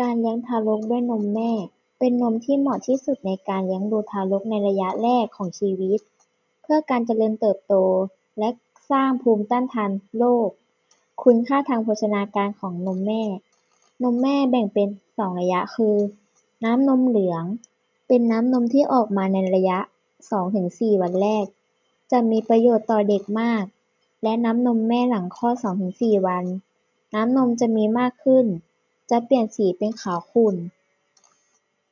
การเลี้ยงทารกด้วยนมแม่เป็นนมที่เหมาะที่สุดในการเลี้ยงดูทารกในระยะแรกของชีวิตเพื่อการเจริญเติบโตและสร้างภูมิต้านทานโรคคุณค่าทางโภชนาการของนมแม่นมแม่แบ่งเป็น2ระยะคือน้ำนมเหลืองเป็นน้ำนมที่ออกมาในระยะ 2-4 วันแรกจะมีประโยชน์ต่อเด็กมากและน้ำนมแม่หลังคลอด 2-4 วันน้ำนมจะมีมากขึ้นจะเปลี่ยนสีเป็นขาวขุ่น